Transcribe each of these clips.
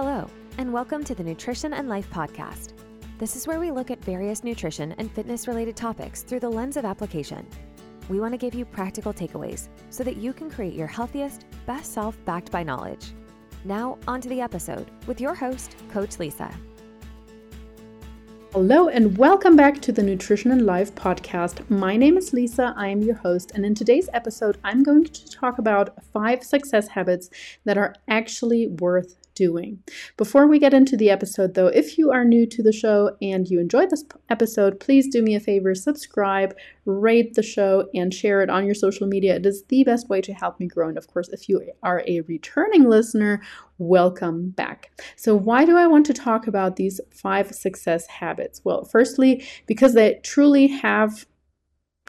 Hello, and welcome to the Nutrition and Life Podcast. This is where we look at various nutrition and fitness-related topics through the lens of application. We want to give you practical takeaways so that you can create your healthiest, best self backed by knowledge. Now, on to the episode with your host, Coach Lisa. Hello and welcome back to the Nutrition and Life Podcast. My name is Lisa, I am your host, and in today's episode I'm going to talk about 5 success habits that are actually worth doing. Before we get into the episode though, if you are new to the show and you enjoyed this episode, please do me a favor, subscribe, rate the show, and share it on your social media. It is the best way to help me grow, and of course if you are a returning listener, welcome back. So why do I want to talk about these 5 success habits? Well, firstly, because they truly have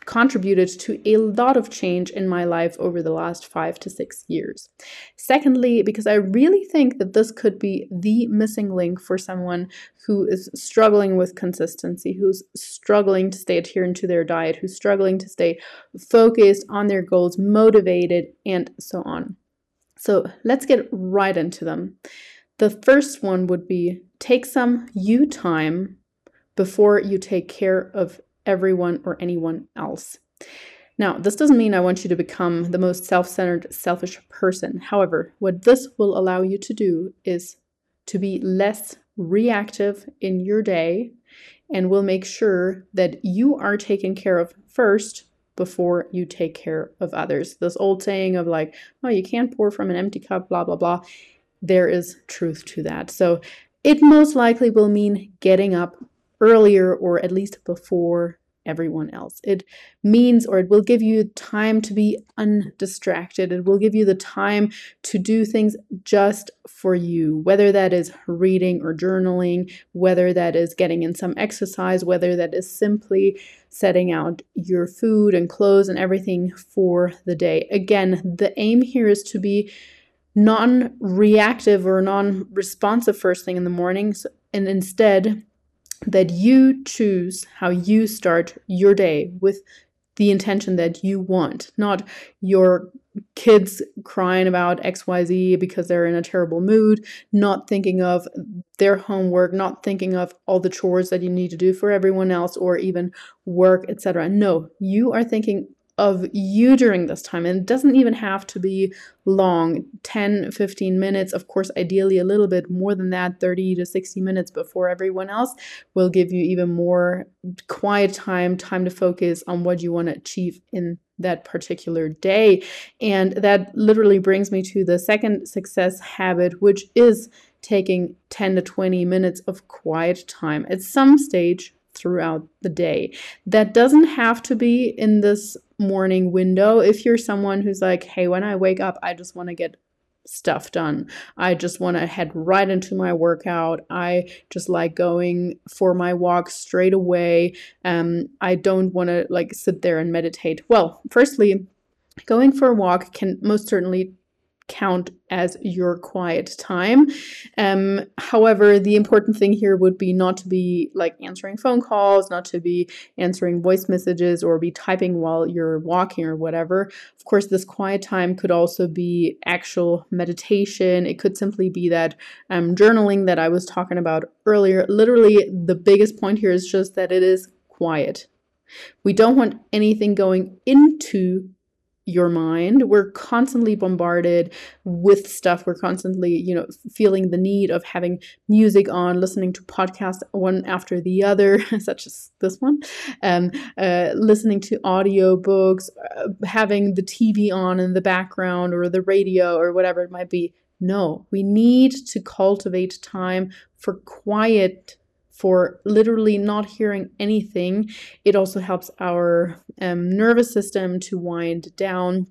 contributed to a lot of change in my life over the last 5 to 6 years. Secondly, because I really think that this could be the missing link for someone who is struggling with consistency, who's struggling to stay adherent to their diet, who's struggling to stay focused on their goals, motivated, and so on. So let's get right into them. The first one would be take some you time before you take care of everyone or anyone else. Now, this doesn't mean I want you to become the most self-centered, selfish person. However, what this will allow you to do is to be less reactive in your day and will make sure that you are taken care of first before you take care of others. This old saying of like, oh, you can't pour from an empty cup, blah, blah, blah. There is truth to that. So it most likely will mean getting up earlier or at least before everyone else. It means, or it will give you time to be undistracted. It will give you the time to do things just for you, whether that is reading or journaling, whether that is getting in some exercise, whether that is simply setting out your food and clothes and everything for the day. Again, the aim here is to be non-reactive or non-responsive first thing in the morning, and instead that you choose how you start your day with the intention that you want, not your kids crying about XYZ because they're in a terrible mood, not thinking of their homework, not thinking of all the chores that you need to do for everyone else or even work, etc. No, you are thinking of you during this time, and it doesn't even have to be long, 10, 15 minutes, of course, ideally a little bit more than that, 30 to 60 minutes before everyone else will give you even more quiet time to focus on what you want to achieve in that particular day. And that literally brings me to the second success habit, which is taking 10 to 20 minutes of quiet time at some stage throughout the day. That doesn't have to be in this morning window. If you're someone who's like, hey, when I wake up, I just want to get stuff done. I just want to head right into my workout. I just like going for my walk straight away. I don't want to like sit there and meditate. Well, firstly, going for a walk can most certainly count as your quiet time. However, the important thing here would be not to be like answering phone calls, not to be answering voice messages or be typing while you're walking or whatever. Of course, this quiet time could also be actual meditation. It could simply be that journaling that I was talking about earlier. Literally, the biggest point here is just that it is quiet. We don't want anything going into your mind. We're constantly bombarded with stuff. We're constantly, feeling the need of having music on, listening to podcasts one after the other, such as this one, listening to audiobooks, having the TV on in the background or the radio or whatever it might be. No, we need to cultivate time for quiet, for literally not hearing anything. It also helps our nervous system to wind down.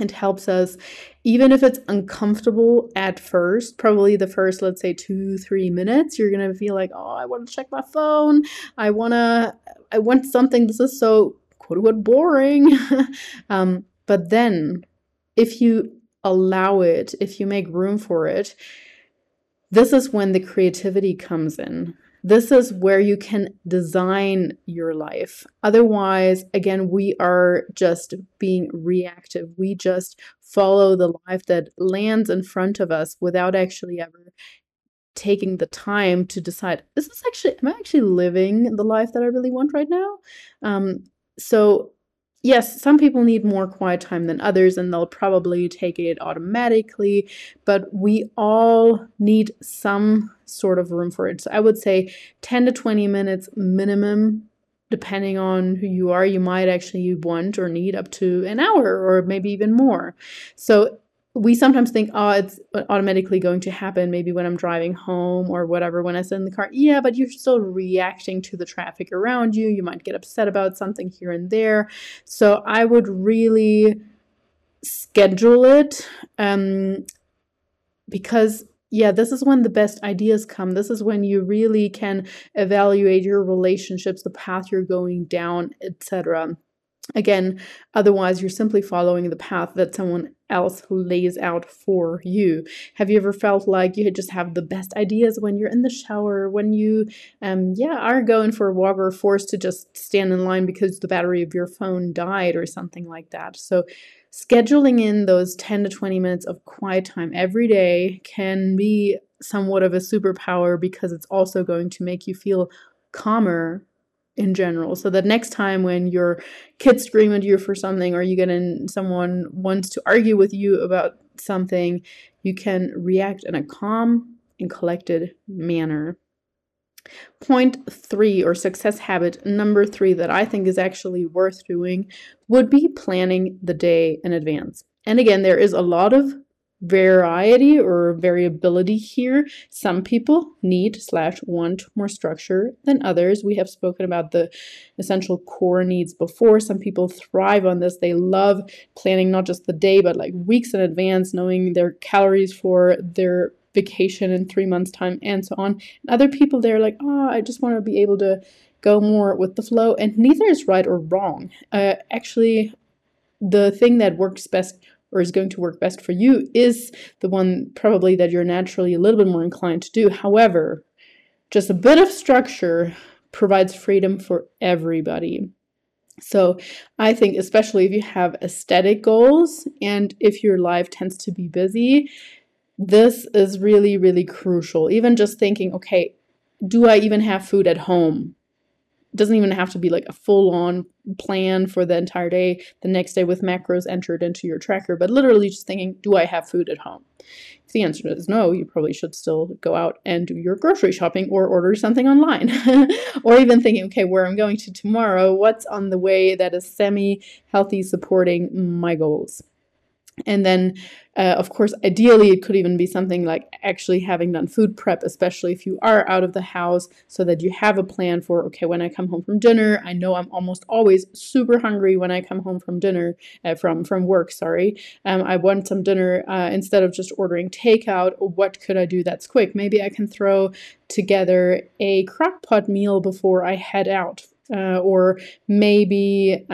It helps us, even if it's uncomfortable at first, probably the first, let's say 2-3 minutes, you're going to feel like, oh, I want to check my phone. I want something. This is so quote unquote boring. But then if you allow it, if you make room for it, this is when the creativity comes in. This is where you can design your life. Otherwise, again, we are just being reactive. We just follow the life that lands in front of us without actually ever taking the time to decide, is this actually, am I actually living the life that I really want right now? So yes, some people need more quiet time than others, and they'll probably take it automatically, but we all need some sort of room for it. So I would say 10 to 20 minutes minimum. Depending on who you are, you might actually want or need up to an hour or maybe even more. So we sometimes think, oh, it's automatically going to happen maybe when I'm driving home or whatever, when I sit in the car. Yeah, but you're still reacting to the traffic around you. You might get upset about something here and there. So I would really schedule it because yeah, this is when the best ideas come. This is when you really can evaluate your relationships, the path you're going down, etc. Again, otherwise you're simply following the path that someone else lays out for you. Have you ever felt like you just have the best ideas when you're in the shower, when you are going for a walk, or forced to just stand in line because the battery of your phone died or something like that? So scheduling in those 10 to 20 minutes of quiet time every day can be somewhat of a superpower, because it's also going to make you feel calmer in general, so that next time when your kids scream at you for something, or you get in, someone wants to argue with you about something, you can react in a calm and collected manner. Point 3, or success habit number 3, that I think is actually worth doing would be planning the day in advance. And again, there is a lot of variety or variability here. Some people need / want more structure than others. We have spoken about the essential core needs before. Some people thrive on this. They love planning not just the day, but like weeks in advance, knowing their calories for their vacation in 3 months time and so on. And other people, they're like, oh, I just want to be able to go more with the flow. And neither is right or wrong. Actually, the thing that works best or is going to work best for you is the one probably that you're naturally a little bit more inclined to do. However, just a bit of structure provides freedom for everybody. So I think, especially if you have aesthetic goals and if your life tends to be busy, this is really, really crucial. Even just thinking, okay, do I even have food at home? It doesn't even have to be like a full-on plan for the entire day, the next day with macros entered into your tracker, but literally just thinking, do I have food at home? If the answer is no, you probably should still go out and do your grocery shopping or order something online. Or even thinking, okay, where I'm going to tomorrow, what's on the way that is semi-healthy, supporting my goals? And then, of course, ideally, it could even be something like actually having done food prep, especially if you are out of the house, so that you have a plan for, okay, when I come home from dinner, I know I'm almost always super hungry when I come home from dinner, from work, sorry. I want some dinner instead of just ordering takeout. What could I do that's quick? Maybe I can throw together a crock pot meal before I head out. Or maybe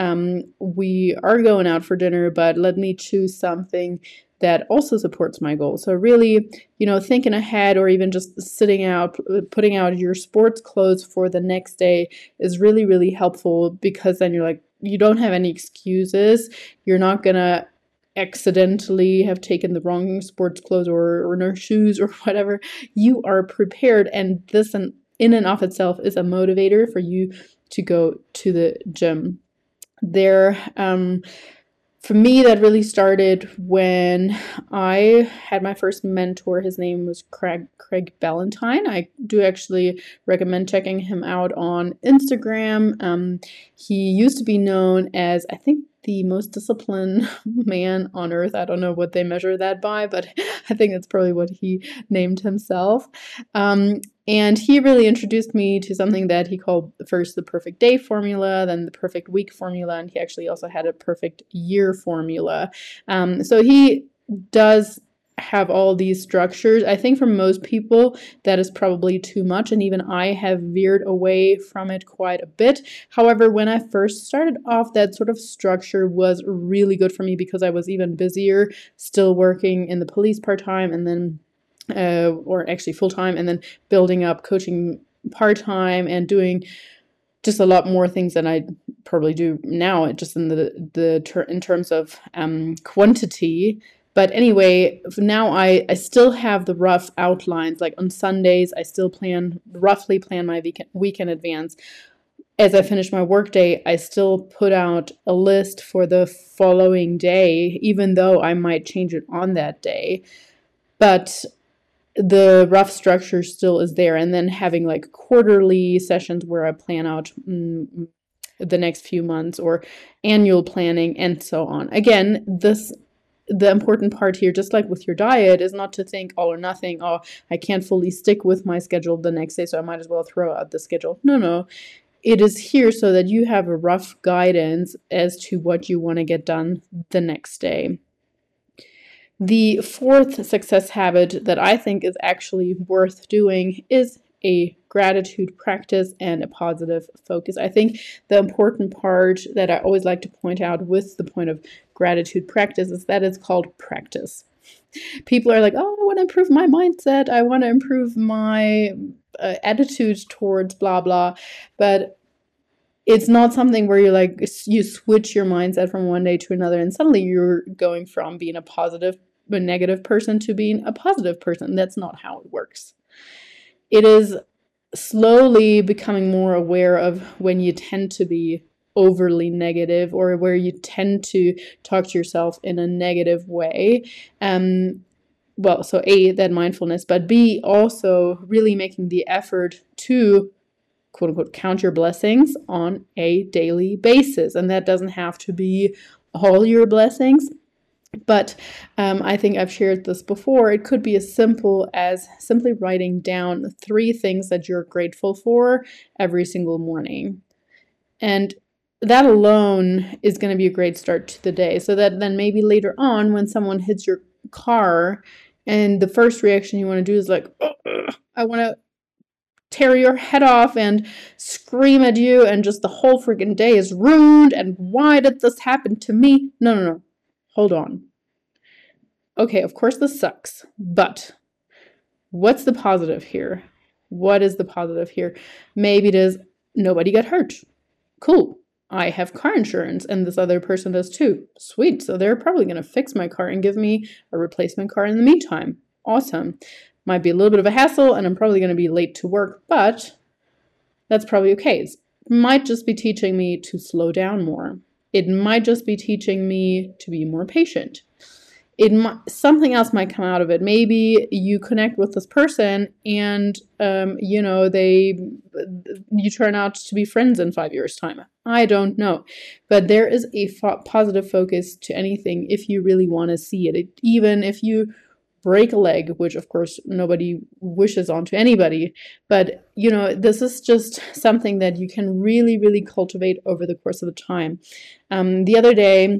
we are going out for dinner, but let me choose something that also supports my goal. So really, you know, thinking ahead, or even just sitting out, putting out your sports clothes for the next day is really, really helpful, because then you're like, you don't have any excuses. You're not gonna accidentally have taken the wrong sports clothes or no shoes or whatever. You are prepared, and this in and of itself is a motivator for you to go to the gym. For me, that really started when I had my first mentor. His name was Craig Ballantyne. I do actually recommend checking him out on Instagram. He used to be known as, I think, the most disciplined man on earth. I don't know what they measure that by, but I think that's probably what he named himself. And he really introduced me to something that he called first the perfect day formula, then the perfect week formula, and he actually also had a perfect year formula. So he does have all these structures. I think for most people that is probably too much, and even I have veered away from it quite a bit. However, when I first started off, that sort of structure was really good for me, because I was even busier, still working in the police part-time, and then or actually full-time, and then building up coaching part-time and doing just a lot more things than I probably do now, just in terms of quantity. But anyway, now I still have the rough outlines. Like on Sundays, I still roughly plan my week in advance. As I finish my workday, I still put out a list for the following day, even though I might change it on that day. But the rough structure still is there. And then having like quarterly sessions where I plan out the next few months, or annual planning, and so on. Again, the important part here, just like with your diet, is not to think all or nothing. Oh, I can't fully stick with my schedule the next day, so I might as well throw out the schedule. No. It is here so that you have a rough guidance as to what you want to get done the next day. The fourth success habit that I think is actually worth doing is a gratitude practice and a positive focus. I think the important part that I always like to point out with the point of gratitude practice is that it's called practice. People are like, oh, I want to improve my mindset. I want to improve my attitude towards blah, blah. But it's not something where you're like, you switch your mindset from one day to another and suddenly you're going from being a negative person to being a positive person. That's not how it works. It is slowly becoming more aware of when you tend to be overly negative, or where you tend to talk to yourself in a negative way. Well, so A, that mindfulness, but B, also really making the effort to, quote unquote, count your blessings on a daily basis. And that doesn't have to be all your blessings. But I think I've shared this before. It could be as simple as simply writing down 3 things that you're grateful for every single morning. And that alone is going to be a great start to the day. So that then maybe later on, when someone hits your car and the first reaction you want to do is like, oh, I want to tear your head off and scream at you, and just the whole freaking day is ruined, and why did this happen to me? No. Hold on. Okay, of course this sucks, but what's the positive here? What is the positive here? Maybe it is nobody got hurt. Cool. I have car insurance and this other person does too. Sweet. So they're probably going to fix my car and give me a replacement car in the meantime. Awesome. Might be a little bit of a hassle and I'm probably going to be late to work, but that's probably okay. It might just be teaching me to slow down more. It might just be teaching me to be more patient. Something else might come out of it. Maybe you connect with this person and, you turn out to be friends in 5 years' time. I don't know. But there is a positive focus to anything if you really want to see it. Even if you break a leg, which of course nobody wishes onto anybody. But, this is just something that you can really, really cultivate over the course of the time. The other day,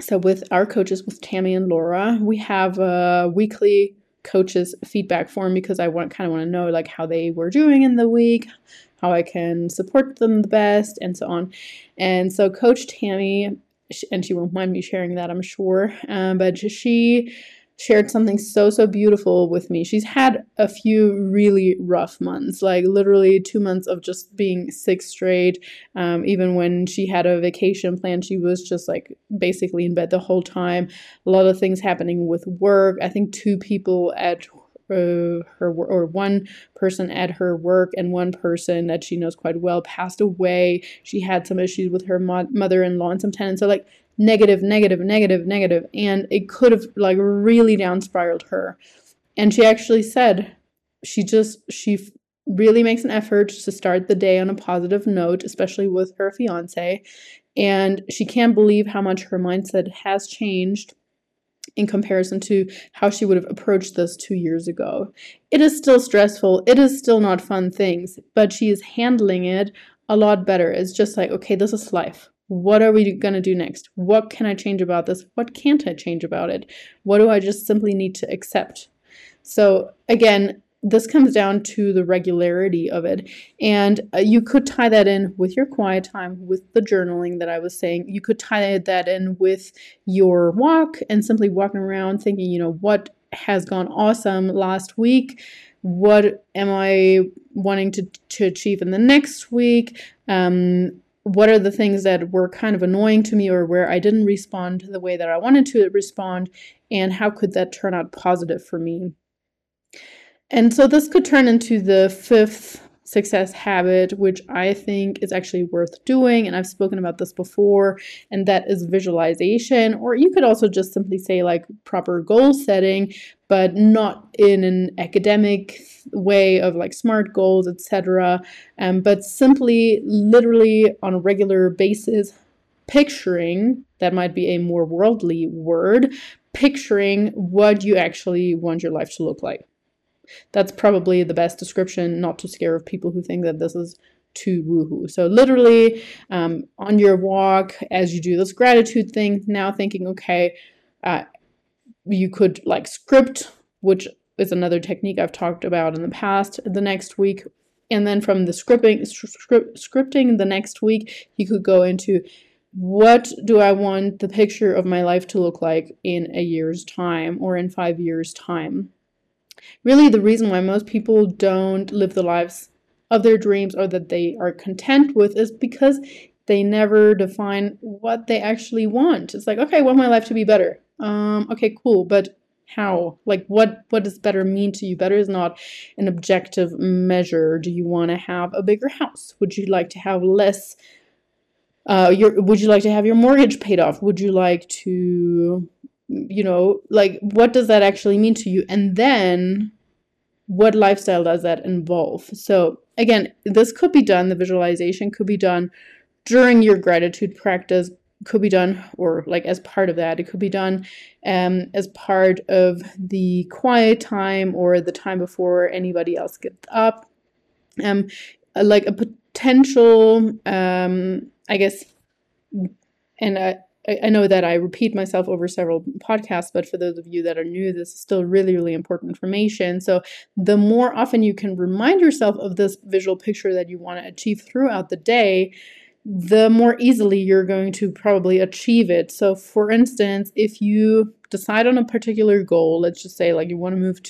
so with our coaches, with Tammy and Laura, we have a weekly coaches feedback form because I kind of want to know like how they were doing in the week, how I can support them the best, and so on. And so Coach Tammy, and she won't mind me sharing that, I'm sure, but she shared something so beautiful with me. She's had a few really rough months, like literally 2 months of just being sick straight. Even when she had a vacation plan, she was just like basically in bed the whole time. A lot of things happening with work. I think 2 people at her work, or 1 person at her work and 1 person that she knows quite well, passed away. She had some issues with her mother-in-law and some tenants. So like negative, and it could have like really down-spiraled her. And she actually said she really makes an effort to start the day on a positive note, especially with her fiance, and she can't believe how much her mindset has changed in comparison to how she would have approached this 2 years ago. It is still stressful, it is still not fun things, but she is handling it a lot better. It's just like, okay, this is life. What are we going to do next? What can I change about this? What can't I change about it? What do I just simply need to accept? So again, this comes down to the regularity of it. And you could tie that in with your quiet time, with the journaling that I was saying. You could tie that in with your walk and simply walking around thinking, what has gone awesome last week? What am I wanting to achieve in the next week? what are the things that were kind of annoying to me or where I didn't respond the way that I wanted to respond, and how could that turn out positive for me? And so this could turn into the fifth success habit, which I think is actually worth doing, and I've spoken about this before, and that is visualization. Or you could also just simply say like proper goal setting, but not in an academic way of like SMART goals, etc. But simply literally on a regular basis picturing, that might be a more worldly word, picturing what you actually want your life to look like. That's probably the best description, not to scare of people who think that this is too woohoo. So literally on your walk, as you do this gratitude thing, now thinking, okay, you could like script, which is another technique I've talked about in the past, the next week. And then from the scripting the next week, you could go into, what do I want the picture of my life to look like in a year's time or in 5 years' time? Really, the reason why most people don't live the lives of their dreams or that they are content with is because they never define what they actually want. It's like, okay, I want my life to be better. Okay, cool, but how? Like, what does better mean to you? Better is not an objective measure. Do you want to have a bigger house? Would you like to have less? Would you like to have your mortgage paid off? Would you like to, you know, like, what does that actually mean to you? And then what lifestyle does that involve? So again, this could be done, the visualization could be done during your gratitude practice, could be done or like as part of that, it could be done as part of the quiet time or the time before anybody else gets up. Like a potential, I guess, and I know that I repeat myself over several podcasts, but for those of you that are new, this is still really, really important information. So the more often you can remind yourself of this visual picture that you want to achieve throughout the day, the more easily you're going to probably achieve it. So for instance, if you decide on a particular goal, let's just say like you want to move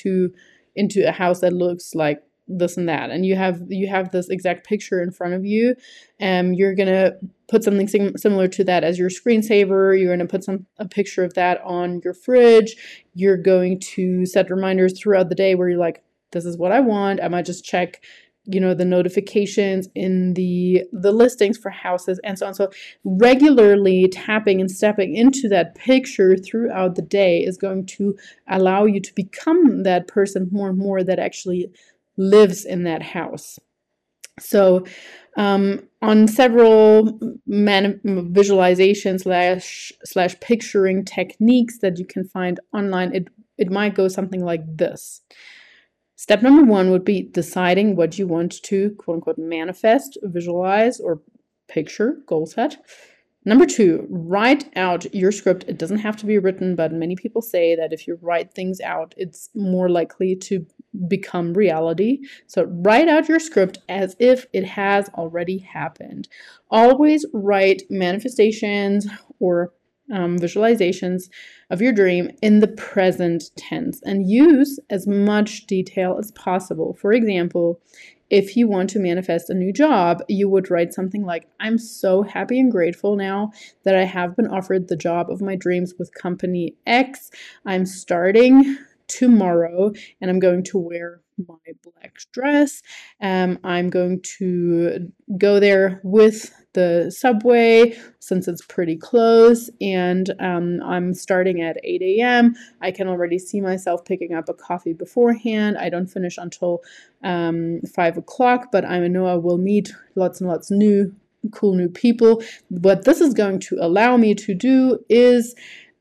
into a house that looks like this and that, and you have this exact picture in front of you, and you're gonna put something similar to that as your screensaver. You're gonna put a picture of that on your fridge. You're going to set reminders throughout the day where you're like, this is what I want. I might just check, you know, the notifications in the listings for houses and so on. So regularly tapping and stepping into that picture throughout the day is going to allow you to become that person more and more that actually lives in that house. So on several visualization slash picturing techniques that you can find online, it might go something like this. Step number one would be deciding what you want to quote unquote manifest, visualize, or picture, goal set. Number two, write out your script. It doesn't have to be written, but many people say that if you write things out, it's more likely to become reality. So write out your script as if it has already happened. Always write manifestations or visualizations of your dream in the present tense and use as much detail as possible. For example, if you want to manifest a new job, you would write something like, I'm so happy and grateful now that I have been offered the job of my dreams with company X. I'm starting tomorrow and I'm going to wear my black dress. I'm going to go there with the subway since it's pretty close, and I'm starting at 8 a.m. I can already see myself picking up a coffee beforehand. I don't finish until 5 o'clock, but I know I will meet lots and lots new cool new people. What this is going to allow me to do is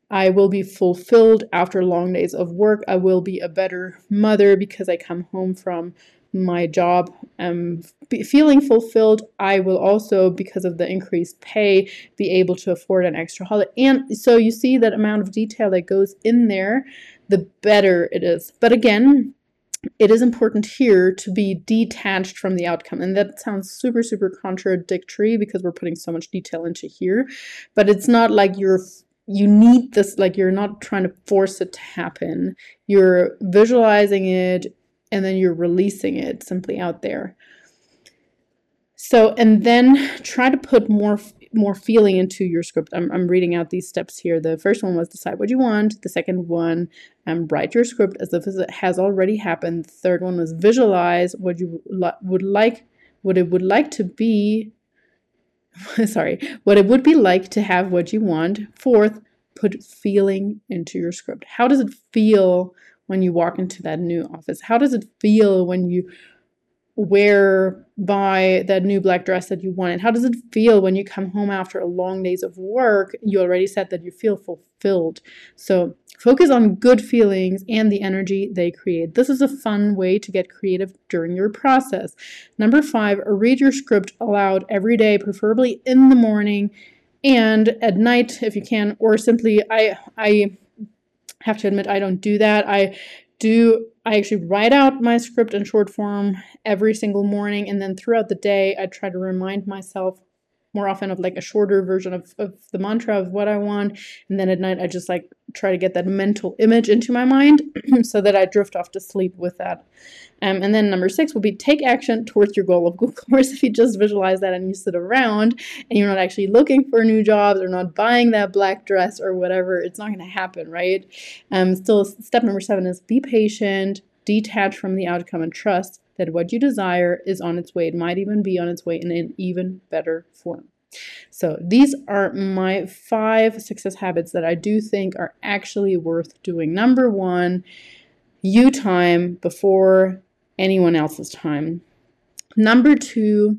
I will be fulfilled after long days of work. I will be a better mother because I come home from my job feeling fulfilled. I will also, because of the increased pay, be able to afford an extra holiday. And so you see that amount of detail that goes in there, the better it is. But again, it is important here to be detached from the outcome. And that sounds super, super contradictory because we're putting so much detail into here. But it's not like you need this, like you're not trying to force it to happen. You're visualizing it and then you're releasing it simply out there. So, and then try to put more feeling into your script. I'm reading out these steps here. The first one was decide what you want. The second one, write your script as if it has already happened. The third one was visualize what you would like to be. Sorry, what it would be like to have what you want. Fourth, put feeling into your script. How does it feel when you walk into that new office? How does it feel when you buy that new black dress that you wanted? How does it feel when you come home after a long days of work? You already said that you feel fulfilled. So focus on good feelings and the energy they create. This is a fun way to get creative during your process. Number 5, read your script aloud every day, preferably in the morning and at night if you can, or simply, I have to admit I don't do that. I actually write out my script in short form every single morning, and then throughout the day I try to remind myself more often of like a shorter version of the mantra of what I want, and then at night I just like try to get that mental image into my mind so that I drift off to sleep with that. And then number 6 will be take action towards your goal. Of course, if you just visualize that and you sit around and you're not actually looking for new jobs or not buying that black dress or whatever, it's not going to happen, right? Still, step number 7 is be patient, detach from the outcome, and trust that what you desire is on its way. It might even be on its way in an even better form. So these are my 5 success habits that I do think are actually worth doing. Number 1, you time before anyone else's time. Number 2,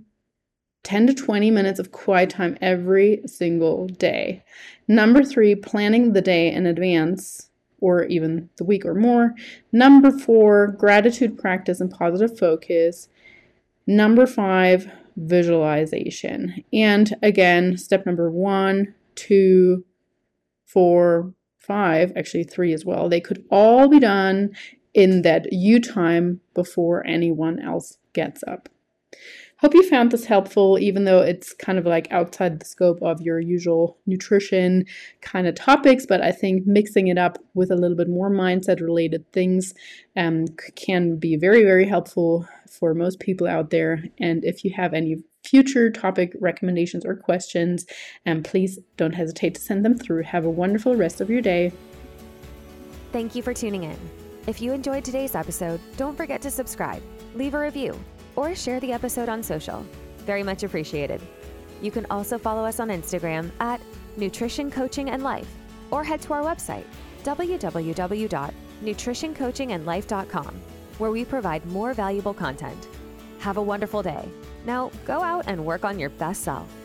10 to 20 minutes of quiet time every single day. Number 3, planning the day in advance, or even the week or more. Number 4, gratitude practice and positive focus. Number 5, visualization. And again, step number 1, 2, 4, 5, actually 3 as well, they could all be done in that you time before anyone else gets up. Hope you found this helpful, even though it's kind of like outside the scope of your usual nutrition kind of topics, but I think mixing it up with a little bit more mindset related things can be very, very helpful for most people out there. And if you have any future topic recommendations or questions, please don't hesitate to send them through. Have a wonderful rest of your day. Thank you for tuning in. If you enjoyed today's episode, don't forget to subscribe, leave a review, or share the episode on social. Very much appreciated. You can also follow us on Instagram at Nutrition Coaching and Life, or head to our website, www.nutritioncoachingandlife.com, where we provide more valuable content. Have a wonderful day. Now go out and work on your best self.